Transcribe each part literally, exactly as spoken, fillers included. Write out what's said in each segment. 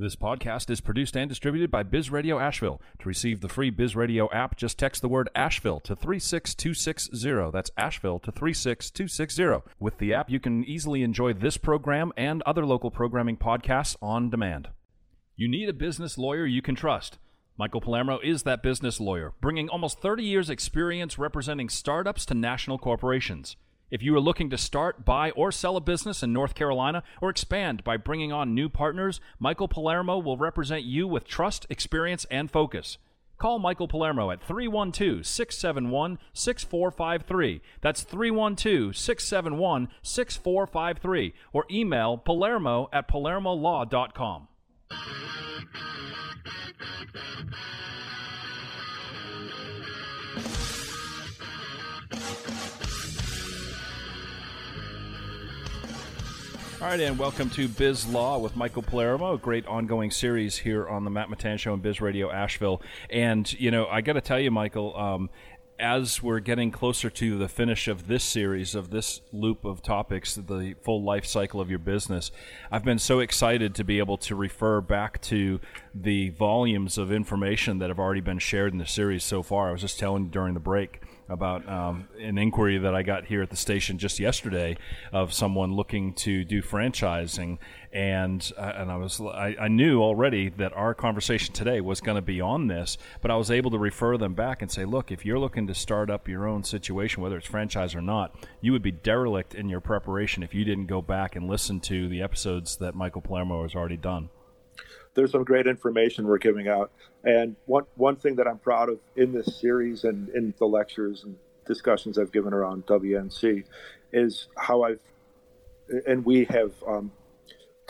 This podcast is produced and distributed by BizRadio Asheville. To receive the free BizRadio app, just text the word Asheville to three six two six zero. That's Asheville to three six two six zero. With the app, you can easily enjoy this program and other local programming podcasts on demand. You need a business lawyer you can trust. Michael Palermo is that business lawyer, bringing almost thirty years experience representing startups to national corporations. If you are looking to start, buy, or sell a business in North Carolina or expand by bringing on new partners, Michael Palermo will represent you with trust, experience, and focus. Call Michael Palermo at three one two, six seven one, six four five three. That's three one two, six seven one, six four five three. Or email palermo at palermo law dot com. All right, and welcome to Biz Law with Michael Palermo, a great ongoing series here on the Matt Matan Show and Biz Radio Asheville. And, you know, I got to tell you, Michael, um, as we're getting closer to the finish of this series, of this loop of topics, the full life cycle of your business, I've been so excited to be able to refer back to the volumes of information that have already been shared in the series so far. I was just telling you during the break about um, an inquiry that I got here at the station just yesterday of someone looking to do franchising, and uh, and I was I, I knew already that our conversation today was going to be on this, but I was able to refer them back and say, look, if you're looking to start up your own situation, whether it's franchise or not, you would be derelict in your preparation if you didn't go back and listen to the episodes that Michael Palermo has already done. There's some great information we're giving out. And one one thing that I'm proud of in this series and in the lectures and discussions I've given around W N C is how I've, and we have um,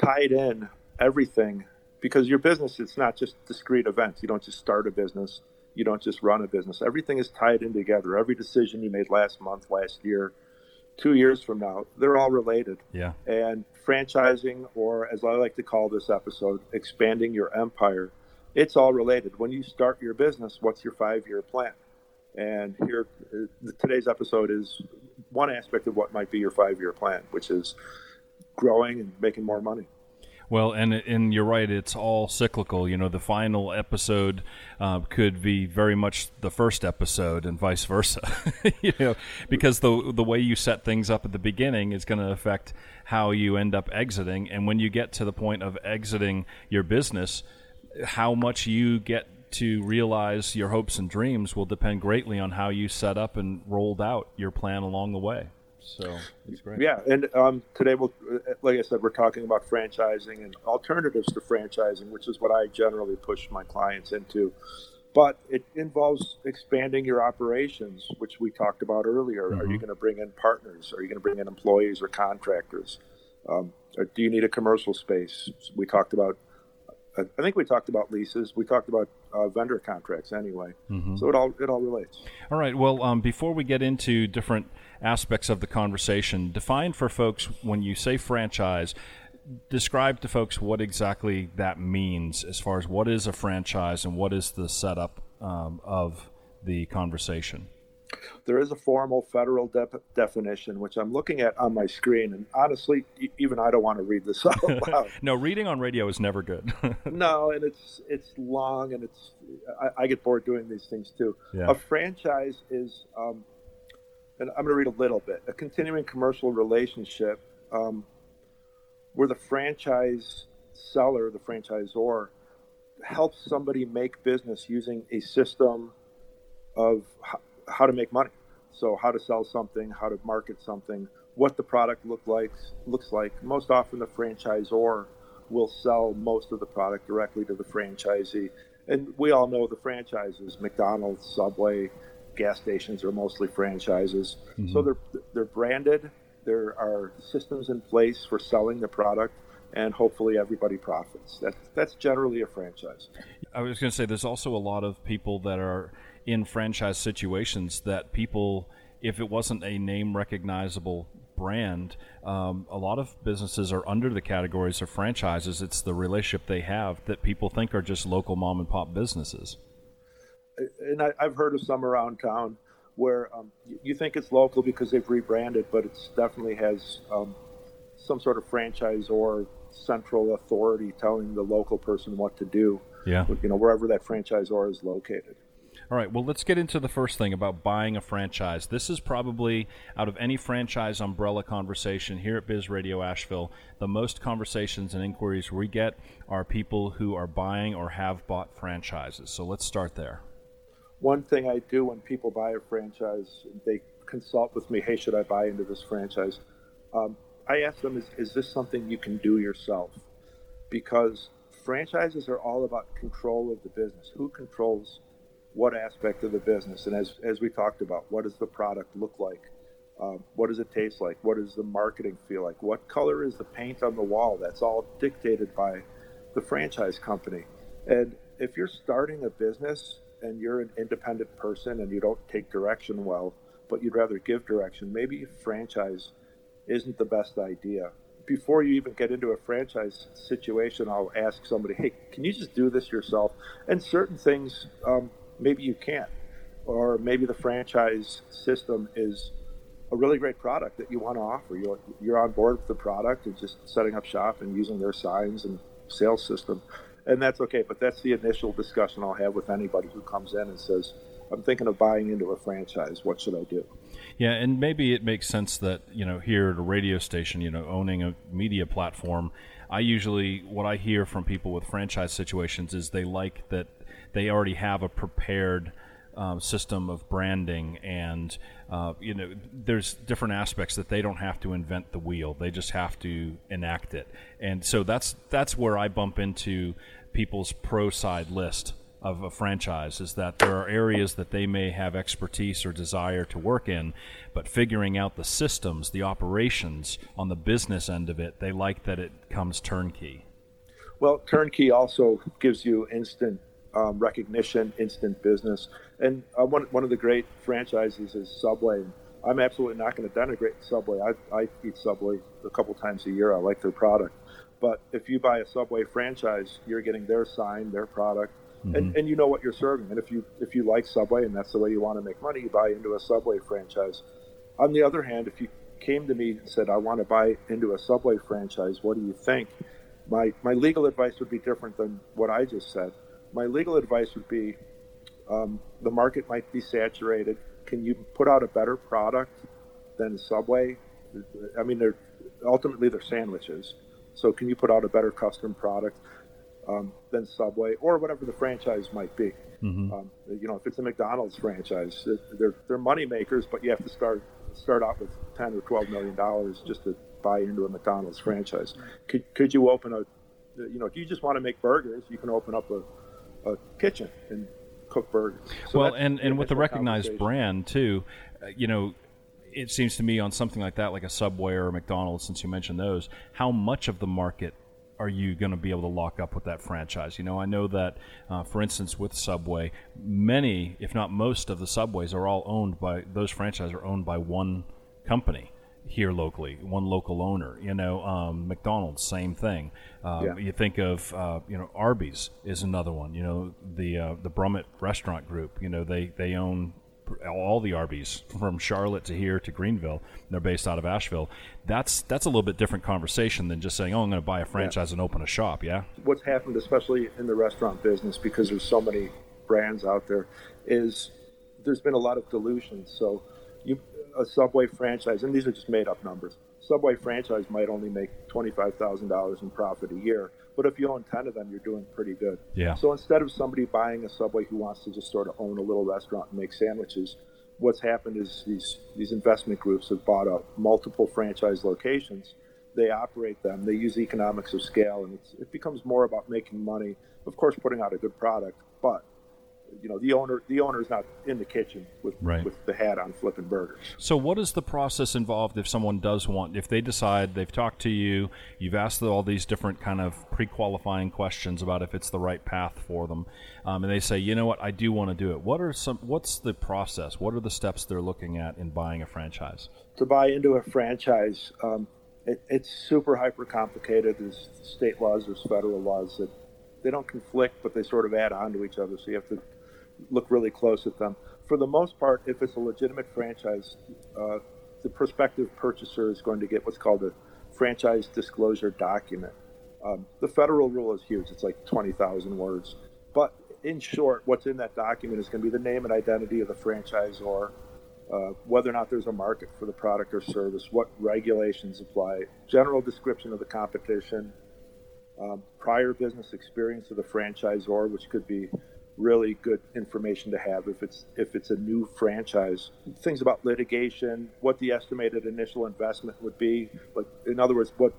tied in everything, because your business, it's not just discrete events. You don't just start a business. You don't just run a business. Everything is tied in together. Every decision you made last month, last year, two years from now, they're all related. Yeah. And franchising, or as I like to call this episode, expanding your empire, it's all related. When you start your business, what's your five-year plan? And here, today's episode is one aspect of what might be your five-year plan, which is growing and making more money. Well, and and you're right, it's all cyclical. You know, the final episode uh, could be very much the first episode and vice versa, you know, because the the way you set things up at the beginning is going to affect how you end up exiting. And when you get to the point of exiting your business, how much you get to realize your hopes and dreams will depend greatly on how you set up and rolled out your plan along the way. So it's great. Yeah, and um, today, we'll, like I said, we're talking about franchising and alternatives to franchising, which is what I generally push my clients into. But it involves expanding your operations, which we talked about earlier. Mm-hmm. Are you going to bring in partners? Are you going to bring in employees or contractors? Um, or do you need a commercial space? We talked about, I think we talked about leases. We talked about uh, vendor contracts anyway. Mm-hmm. So it all it all relates. All right. Well, um, before we get into different aspects of the conversation, define for folks, when you say franchise, describe to folks what exactly that means as far as what is a franchise and what is the setup um, of the conversation. There is a formal federal de- definition, which I'm looking at on my screen, and honestly, e- even I don't want to read this out loud. No, reading on radio is never good. No, and it's it's long, and it's I, I get bored doing these things too. Yeah. A franchise is, um, and I'm going to read a little bit, a continuing commercial relationship um, where the franchise seller, the franchisor, helps somebody make business using a system of how to make money. So how to sell something, how to market something, what the product look like, looks like. Most often the franchisor will sell most of the product directly to the franchisee. And we all know the franchises, McDonald's, Subway, gas stations are mostly franchises. Mm-hmm. So they're they're branded. There are systems in place for selling the product, and hopefully everybody profits. That, that's generally a franchise. I was going to say there's also a lot of people that are in franchise situations that people, if it wasn't a name recognizable brand, um, a lot of businesses are under the categories of franchises. It's the relationship they have that people think are just local mom and pop businesses. And I, I've heard of some around town where um, you think it's local because they've rebranded, but it definitely has um, some sort of franchise or central authority telling the local person what to do, yeah. you know, wherever that franchisor is located. All right, well, let's get into the first thing about buying a franchise. This is probably, out of any franchise umbrella conversation here at Biz Radio Asheville, the most conversations and inquiries we get are people who are buying or have bought franchises. So let's start there. One thing I do when people buy a franchise, they consult with me, hey, should I buy into this franchise? Um, I ask them, is, is this something you can do yourself? Because franchises are all about control of the business. Who controls what aspect of the business? And as as we talked about, what does the product look like? Um, what does it taste like? What does the marketing feel like? What color is the paint on the wall? That's all dictated by the franchise company. And if you're starting a business and you're an independent person and you don't take direction well, but you'd rather give direction, maybe franchise isn't the best idea. Before you even get into a franchise situation, I'll ask somebody, hey, can you just do this yourself? And certain things, um, maybe you can't, or maybe the franchise system is a really great product that you want to offer. You're, you're on board with the product and just setting up shop and using their signs and sales system. And that's okay, but that's the initial discussion I'll have with anybody who comes in and says, I'm thinking of buying into a franchise. What should I do? Yeah, and maybe it makes sense that, you know, here at a radio station, you know, owning a media platform, I usually, what I hear from people with franchise situations is they like that they already have a prepared um, system of branding, and uh, you know, there's different aspects that they don't have to invent the wheel; they just have to enact it. And so that's that's where I bump into people's pro side list of a franchise, is that there are areas that they may have expertise or desire to work in, but figuring out the systems, the operations on the business end of it, they like that it comes turnkey. Well, turnkey also gives you instant Um, recognition, instant business. And uh, one one of the great franchises is Subway. I'm absolutely not going to denigrate Subway. I, I eat Subway a couple times a year. I like their product. But if you buy a Subway franchise, you're getting their sign, their product, mm-hmm. and, and you know what you're serving. And if you if you like Subway and that's the way you want to make money, you buy into a Subway franchise. On the other hand, if you came to me and said, I want to buy into a Subway franchise, what do you think? My my legal advice would be different than what I just said. My legal advice would be um, the market might be saturated. Can you put out a better product than Subway? I mean, they're ultimately they're sandwiches. So can you put out a better custom product um, than Subway or whatever the franchise might be? Mm-hmm. Um, you know, if it's a McDonald's franchise, they're they're money makers, but you have to start start out with ten or twelve million dollars just to buy into a McDonald's franchise. Could could you open a, you know, if you just want to make burgers, you can open up a a kitchen and cook burgers. So well, and, and with the recognized brand, too, uh, you know, it seems to me on something like that, like a Subway or a McDonald's, since you mentioned those, how much of the market are you going to be able to lock up with that franchise? You know, I know that, uh, for instance, with Subway, many, if not most of the Subways are all owned by, those franchises are owned by one company here locally, one local owner. You know, um, McDonald's, same thing. Uh, yeah. You think of, uh, you know, Arby's is another one. You know, the uh, the Brummett restaurant group, you know, they, they own all the Arby's from Charlotte to here to Greenville. They're based out of Asheville. That's that's a little bit different conversation than just saying, oh, I'm going to buy a franchise yeah. and open a shop, yeah? What's happened, especially in the restaurant business, because there's so many brands out there, is there's been a lot of dilution. So you... a Subway franchise, and these are just made-up numbers, Subway franchise might only make twenty-five thousand dollars in profit a year, but if you own ten of them, you're doing pretty good. Yeah. So instead of somebody buying a Subway who wants to just sort of own a little restaurant and make sandwiches, what's happened is these, these investment groups have bought up multiple franchise locations. They operate them. They use economics of scale, and it's, it becomes more about making money, of course, putting out a good product, but you know, the owner the owner is not in the kitchen with right. with the hat on flipping burgers. So what is the process involved if someone does want, if they decide, they've talked to you, you've asked all these different kind of pre-qualifying questions about if it's the right path for them, um, and they say, you know what, I do want to do it. What are some? What's the process? What are the steps they're looking at in buying a franchise? To buy into a franchise, um, it, it's super hyper-complicated. There's state laws, there's federal laws that they don't conflict, but they sort of add on to each other, so you have to look really close at them. For the most part, if it's a legitimate franchise, uh, the prospective purchaser is going to get what's called a franchise disclosure document. Um, the federal rule is huge. It's like twenty thousand words. But in short, what's in that document is going to be the name and identity of the franchisor, uh, whether or not there's a market for the product or service, what regulations apply, general description of the competition, um, prior business experience of the franchisor, which could be really good information to have if it's if it's a new franchise. Things about litigation, what the estimated initial investment would be. Like, in other words, what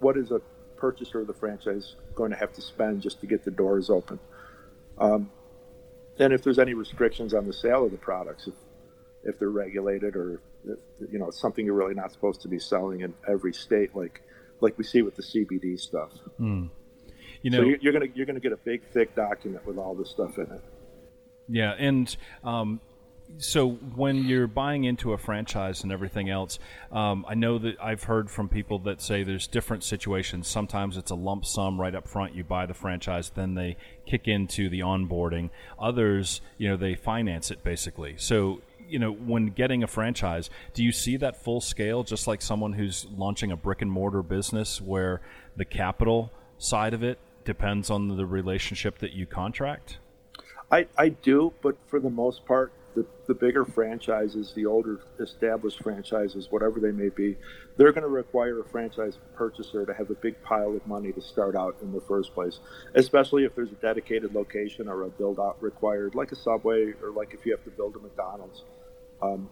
what is a purchaser of the franchise going to have to spend just to get the doors open? Um, and if there's any restrictions on the sale of the products, if, if they're regulated or if, you know, it's something you're really not supposed to be selling in every state, like like we see with the C B D stuff. Mm. You know, so you're, you're gonna you're gonna get a big thick document with all this stuff in it. Yeah, and um, so when you're buying into a franchise and everything else, um, I know that I've heard from people that say there's different situations. Sometimes it's a lump sum right up front. You buy the franchise, then they kick into the onboarding. Others, you know, they finance it basically. So, you know, when getting a franchise, do you see that full scale? Just like someone who's launching a brick and mortar business, where the capital side of it depends on the relationship that you contract? I, I do, but for the most part, the, the bigger franchises, the older established franchises, whatever they may be, they're going to require a franchise purchaser to have a big pile of money to start out in the first place, especially if there's a dedicated location or a build-out required, like a Subway or like if you have to build a McDonald's. Um,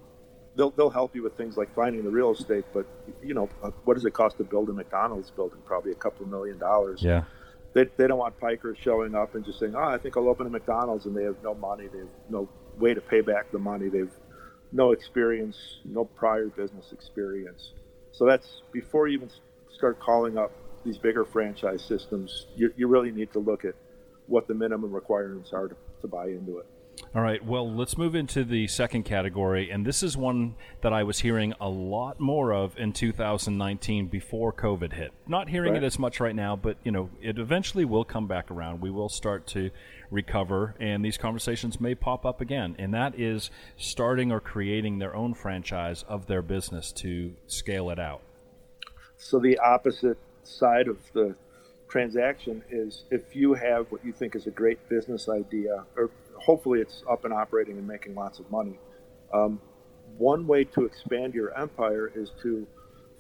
They'll they'll help you with things like finding the real estate, but you know, what does it cost to build a McDonald's building? Probably a couple of million dollars. Yeah, they they don't want pikers showing up and just saying, "Oh, I think I'll open a McDonald's," and they have no money, they have no way to pay back the money, they've no experience, no prior business experience. So that's before you even start calling up these bigger franchise systems. You you really need to look at what the minimum requirements are to, to buy into it. All right, well, let's move into the second category, and this is one that I was hearing a lot more of in two thousand nineteen before COVID hit. Not hearing right. it as much right now, but, you know, it eventually will come back around. We will start to recover, and these conversations may pop up again, and that is starting or creating their own franchise of their business to scale it out. So the opposite side of the transaction is if you have what you think is a great business idea, or hopefully it's up and operating and making lots of money. Um, one way to expand your empire is to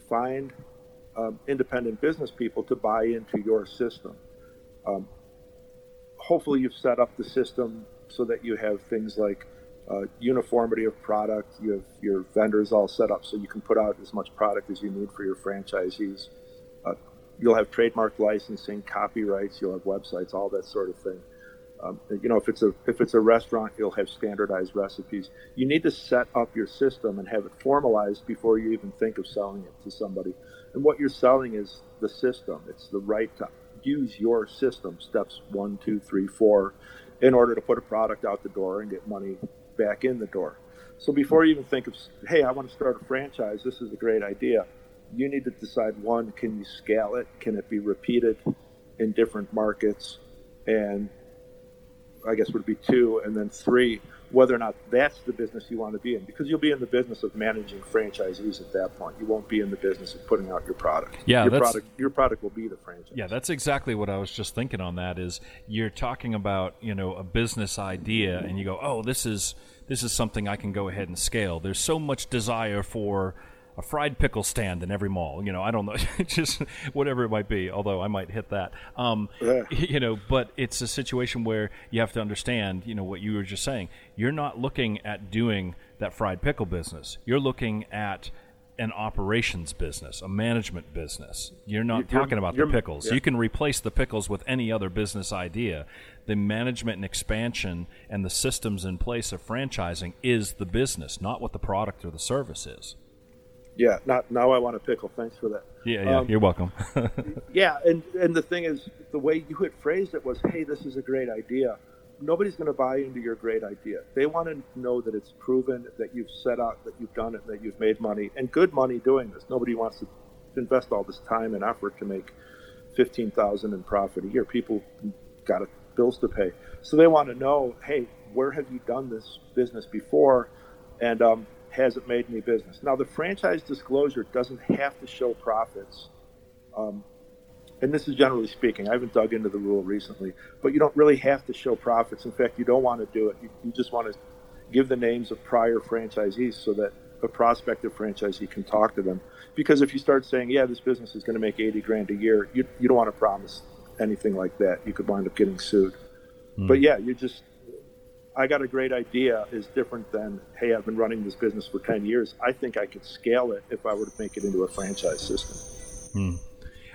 find um, independent business people to buy into your system. Um, hopefully you've set up the system so that you have things like uh, uniformity of product, you have your vendors all set up so you can put out as much product as you need for your franchisees. Uh, you'll have trademark licensing, copyrights, you'll have websites, all that sort of thing. Um, you know, if it's a if it's a restaurant, you'll have standardized recipes. You need to set up your system and have it formalized before you even think of selling it to somebody. And what you're selling is the system. It's the right to use your system, steps one, two, three, four, in order to put a product out the door and get money back in the door. So before you even think of, hey, I want to start a franchise, this is a great idea, you need to decide, one, can you scale it? Can it be repeated in different markets? And I guess would be two, and then three, whether or not that's the business you want to be in, because you'll be in the business of managing franchisees at that point. You won't be in the business of putting out your product. Yeah, your product your product will be the franchise. Yeah, that's exactly what I was just thinking on that is you're talking about, you know, a business idea and you go, oh, this is this is something I can go ahead and scale. There's so much desire for a fried pickle stand in every mall, you know, I don't know, just whatever it might be, although I might hit that, um, yeah. you know, but it's a situation where you have to understand, you know, what you were just saying, you're not looking at doing that fried pickle business. You're looking at an operations business, a management business. You're not you're, talking about the pickles. Yeah. You can replace the pickles with any other business idea. The management and expansion and the systems in place of franchising is the business, not what the product or the service is. Yeah, not, now I want a pickle. Thanks for that. Yeah, yeah, um, you're welcome. yeah, and, and the thing is, the way you had phrased it was, hey, this is a great idea. Nobody's going to buy into your great idea. They want to know that it's proven, that you've set out, that you've done it, that you've made money, and good money doing this. Nobody wants to invest all this time and effort to make fifteen thousand dollars in profit a year. People got bills to pay. So they want to know, hey, where have you done this business before? And, um, has it made any business? Now, the franchise disclosure doesn't have to show profits. Um, and this is generally speaking, I haven't dug into the rule recently, but you don't really have to show profits. In fact, you don't want to do it. You, you just want to give the names of prior franchisees so that a prospective franchisee can talk to them. Because if you start saying, yeah, this business is going to make eighty grand a year, you you don't want to promise anything like that. You could wind up getting sued. Mm. But yeah, you just, I got a great idea is different than, hey, I've been running this business for ten years. I think I could scale it if I were to make it into a franchise system. Mm.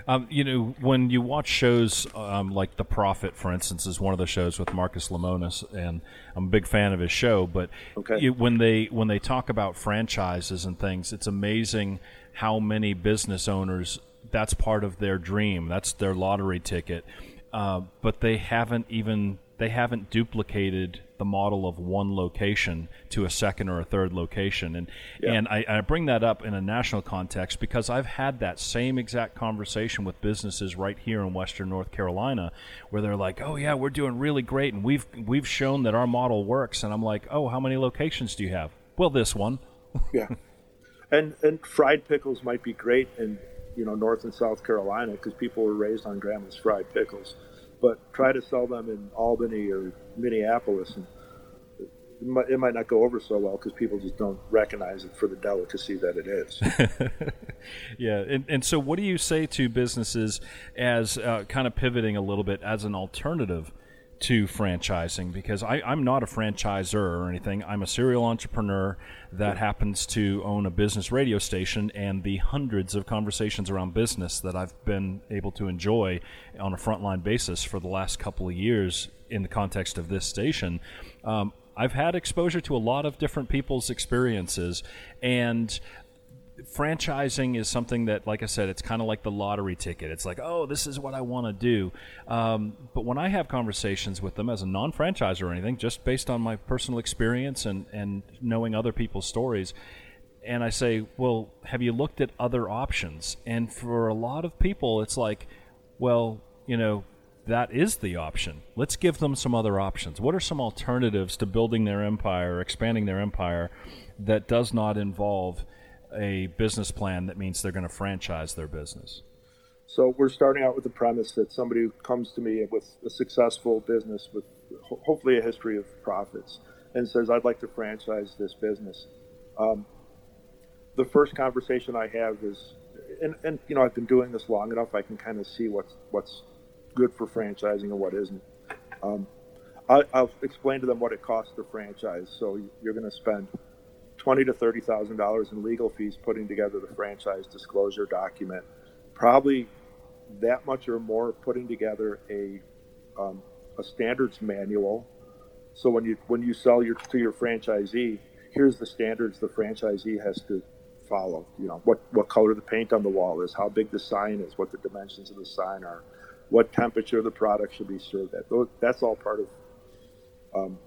Um, you know, when you watch shows um, like The Profit, for instance, is one of the shows with Marcus Lemonis, and I'm a big fan of his show. But okay. it, when they when they talk about franchises and things, it's amazing how many business owners, that's part of their dream, that's their lottery ticket, uh, but they haven't even they haven't duplicated the model of one location to a second or a third location. And yeah. and I, I bring that up in a national context because I've had that same exact conversation with businesses right here in Western North Carolina where they're like, oh yeah, we're doing really great and we've we've shown that our model works. And I'm like, oh, how many locations do you have? Well, this one. Yeah. And and fried pickles might be great in, you know, North and South Carolina because people were raised on grandma's fried pickles. But try to sell them in Albany or Minneapolis, and it might, it might not go over so well because people just don't recognize it for the delicacy that it is. Yeah, and, and so what do you say to businesses as uh, kind of pivoting a little bit as an alternative to franchising? Because I, I'm not a franchisor or anything. I'm a serial entrepreneur that happens to own a business radio station, and the hundreds of conversations around business that I've been able to enjoy on a frontline basis for the last couple of years in the context of this station, um, I've had exposure to a lot of different people's experiences, and franchising is something that, like I said, it's kind of like the lottery ticket. It's like, oh, this is what I want to do. Um, but when I have conversations with them as a non-franchisor or anything, just based on my personal experience and, and knowing other people's stories, and I say, well, have you looked at other options? And for a lot of people, it's like, well, you know, that is the option. Let's give them some other options. What are some alternatives to building their empire, expanding their empire, that does not involve a business plan that means they're going to franchise their business? So we're starting out with the premise that somebody who comes to me with a successful business with ho- hopefully a history of profits and says, I'd like to franchise this business. Um, the first conversation I have is, and, and you know, I've been doing this long enough, I can kind of see what's, what's good for franchising and what isn't. Um, I, I'll explain to them what it costs to franchise. So you're going to spend twenty to thirty thousand dollars in legal fees putting together the franchise disclosure document, probably that much or more putting together a um, a standards manual. So when you when you sell your to your franchisee, here's the standards the franchisee has to follow. You know, what what color the paint on the wall is, how big the sign is, what the dimensions of the sign are, what temperature the product should be served at. That's all part of um,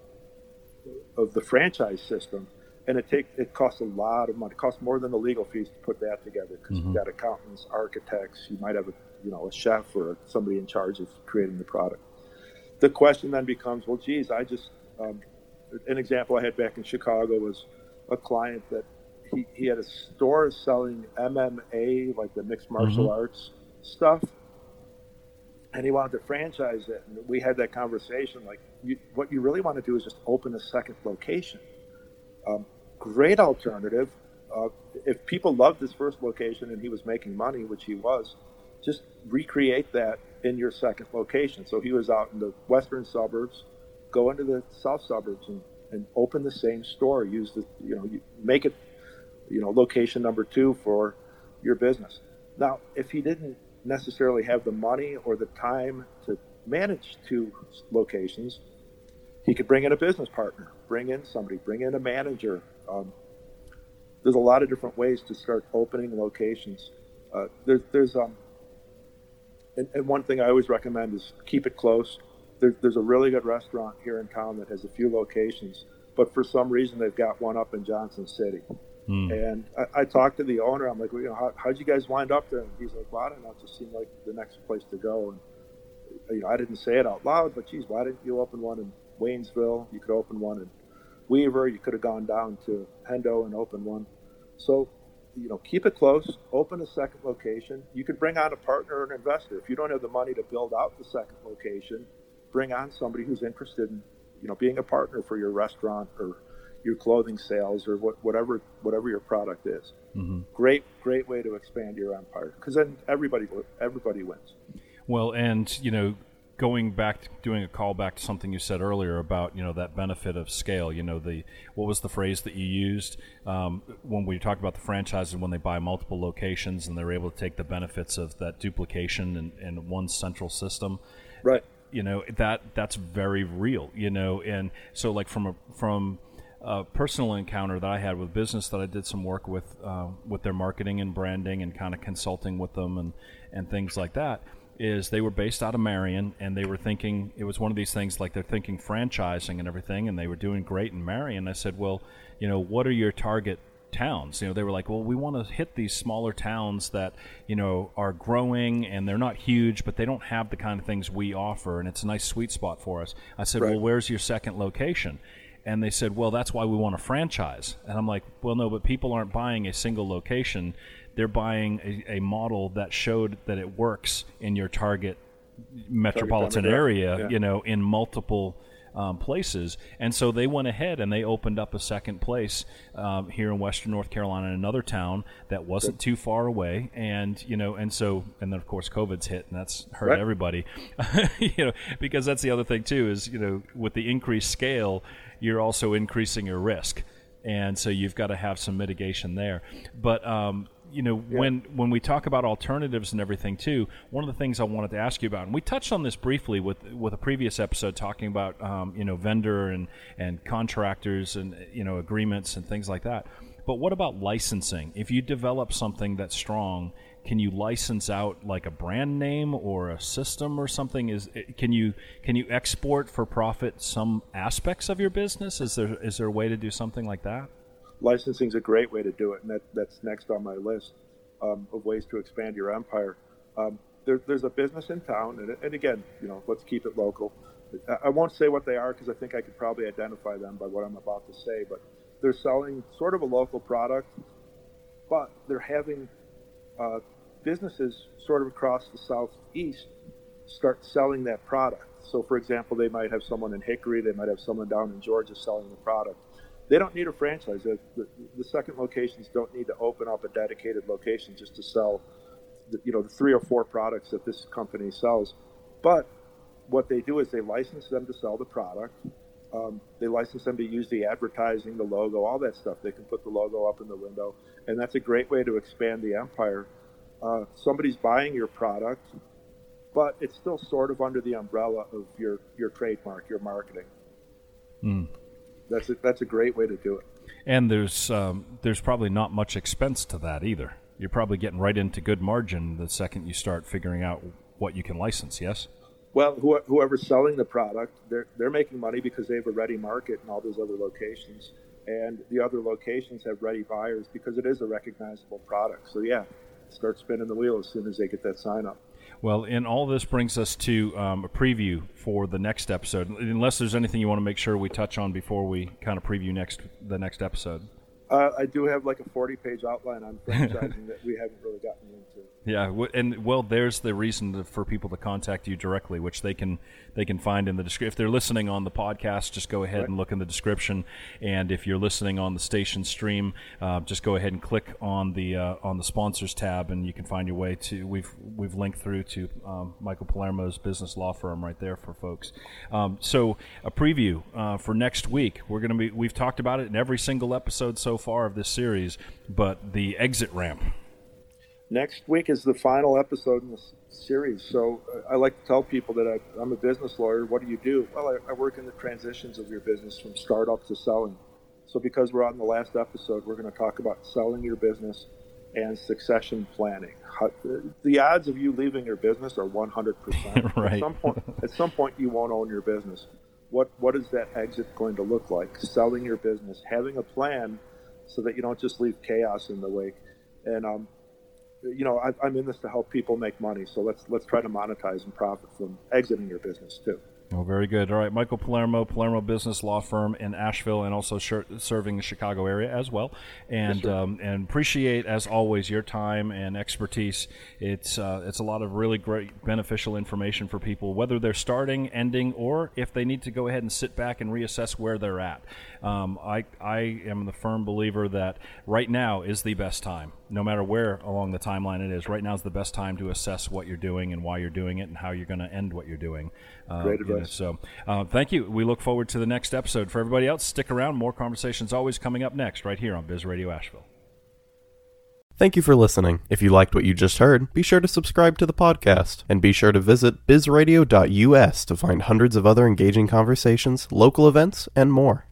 of the franchise system. And it take it costs a lot of money. It costs more than the legal fees to put that together because mm-hmm. you've got accountants, architects. You might have a you know a chef or somebody in charge of creating the product. The question then becomes, well, geez, I just um, an example I had back in Chicago was a client that he, he had a store selling M M A, like the mixed martial mm-hmm. arts stuff, and he wanted to franchise it. And we had that conversation, like, you, what you really want to do is just open a second location. Um, Great alternative. Uh, if people loved this first location and he was making money, which he was, just recreate that in your second location. So he was out in the western suburbs, go into the south suburbs and, and open the same store. Use the, you know, you make it, you know, location number two for your business. Now, if he didn't necessarily have the money or the time to manage two locations, he could bring in a business partner, bring in somebody, bring in a manager. Um, there's a lot of different ways to start opening locations. Uh, there, there's um, and, and one thing I always recommend is keep it close. There, there's a really good restaurant here in town that has a few locations, but for some reason they've got one up in Johnson City. Hmm. And I, I talked to the owner. I'm like, well, you know, how, how'd you guys wind up there? And he's like, well, I don't know. It just seemed like the next place to go. And you know, I didn't say it out loud, but geez, why didn't you open one in Waynesville? You could open one in Weaver. You could have gone down to Pendo and opened one. So you know, keep it close, open a second location. You can bring on a partner or an investor. If you don't have the money to build out the second location, bring on somebody who's interested in, you know, being a partner for your restaurant or your clothing sales or what, whatever whatever your product is. Mm-hmm. Great, great way to expand your empire, because then everybody everybody wins. Well, and, you know, going back, to doing a call back to something you said earlier about, you know, that benefit of scale, you know, the, what was the phrase that you used um, when we talked about the franchises, when they buy multiple locations and they're able to take the benefits of that duplication in, in one central system. Right. You know, that that's very real, you know, and so like from a, from a personal encounter that I had with business that I did some work with, uh, with their marketing and branding and kind of consulting with them and, and things like that, is they were based out of Marion, and they were thinking, it was one of these things like they're thinking franchising and everything, and they were doing great in Marion. I said, well, you know, what are your target towns? You know, they were like, well, we want to hit these smaller towns that, you know, are growing and they're not huge, but they don't have the kind of things we offer, and it's a nice sweet spot for us. I said, right. Well, where's your second location? And they said, well, that's why we want a franchise. And I'm like, well, no, but people aren't buying a single location. They're buying a, a model that showed that it works in your target metropolitan target area, yeah. You know, in multiple um, places. And so they went ahead and they opened up a second place um, here in Western North Carolina in another town that wasn't too far away. And, you know, and so, and then of course COVID's hit, and that's hurt right. everybody, you know, because that's the other thing too, is, you know, with the increased scale, you're also increasing your risk. And so you've got to have some mitigation there. But, um, you know, yeah. when when we talk about alternatives and everything, too, one of the things I wanted to ask you about, and we touched on this briefly with with a previous episode talking about, um, you know, vendor and, and contractors and, you know, agreements and things like that. But what about licensing? If you develop something that's strong, can you license out like a brand name or a system or something? Is can you can you export for profit some aspects of your business? Is there is there a way to do something like that? Licensing is a great way to do it, and that, that's next on my list um, of ways to expand your empire. Um, there, there's a business in town, and, and again, you know, let's keep it local. I, I won't say what they are because I think I could probably identify them by what I'm about to say, but they're selling sort of a local product, but they're having uh, businesses sort of across the southeast start selling that product. So, for example, they might have someone in Hickory, they might have someone down in Georgia selling the product. They don't need a franchise. The, the, the second locations don't need to open up a dedicated location just to sell, the, you know, the three or four products that this company sells. But what they do is they license them to sell the product. Um, they license them to use the advertising, the logo, all that stuff. They can put the logo up in the window, and that's a great way to expand the empire. Uh, somebody's buying your product, but it's still sort of under the umbrella of your, your trademark, your marketing. Mm. That's a, that's a great way to do it. And there's um, there's probably not much expense to that either. You're probably getting right into good margin the second you start figuring out what you can license, yes? Well, wh- whoever's selling the product, they're, they're making money because they have a ready market in all those other locations. And the other locations have ready buyers because it is a recognizable product. So, yeah, start spinning the wheel as soon as they get that sign up. Well, and all this brings us to um, a preview for the next episode, unless there's anything you want to make sure we touch on before we kind of preview next the next episode. Uh, I do have like a forty-page outline on franchising that we haven't really gotten into. Yeah, and well, there's the reason for people to contact you directly, which they can they can find in the description. If they're listening on the podcast, just go ahead right. and look in the description. And if you're listening on the station stream, uh, just go ahead and click on the uh, on the sponsors tab, and you can find your way to. We've we've linked through to um, Michael Palermo's business law firm right there for folks. Um, so a preview uh, for next week. We're gonna be we've talked about it in every single episode so far. far of this series, but the exit ramp. Next week is the final episode in this series. So I like to tell people that I, I'm a business lawyer. What do you do? Well, I, I work in the transitions of your business from startup to selling. So because we're on the last episode, we're going to talk about selling your business and succession planning. How, the odds of you leaving your business are one hundred percent. Right. At some point, at some point you won't own your business. What What is that exit going to look like? Selling your business, having a plan so that you don't just leave chaos in the wake. And, um, you know, I, I'm in this to help people make money. So let's let's try to monetize and profit from exiting your business, too. Well, very good. All right, Michael Palermo, Palermo Business Law Firm in Asheville, and also sh- serving the Chicago area as well. And yes, um, and appreciate, as always, your time and expertise. It's uh, it's a lot of really great beneficial information for people, whether they're starting, ending, or if they need to go ahead and sit back and reassess where they're at. Um, I I am the firm believer that right now is the best time, no matter where along the timeline it is. Right now is the best time to assess what you're doing and why you're doing it and how you're going to end what you're doing. Uh, Great advice. You know, so uh, thank you. We look forward to the next episode. For everybody else, stick around. More conversations always coming up next right here on Biz Radio Asheville. Thank you for listening. If you liked what you just heard, be sure to subscribe to the podcast. And be sure to visit biz radio dot u s to find hundreds of other engaging conversations, local events, and more.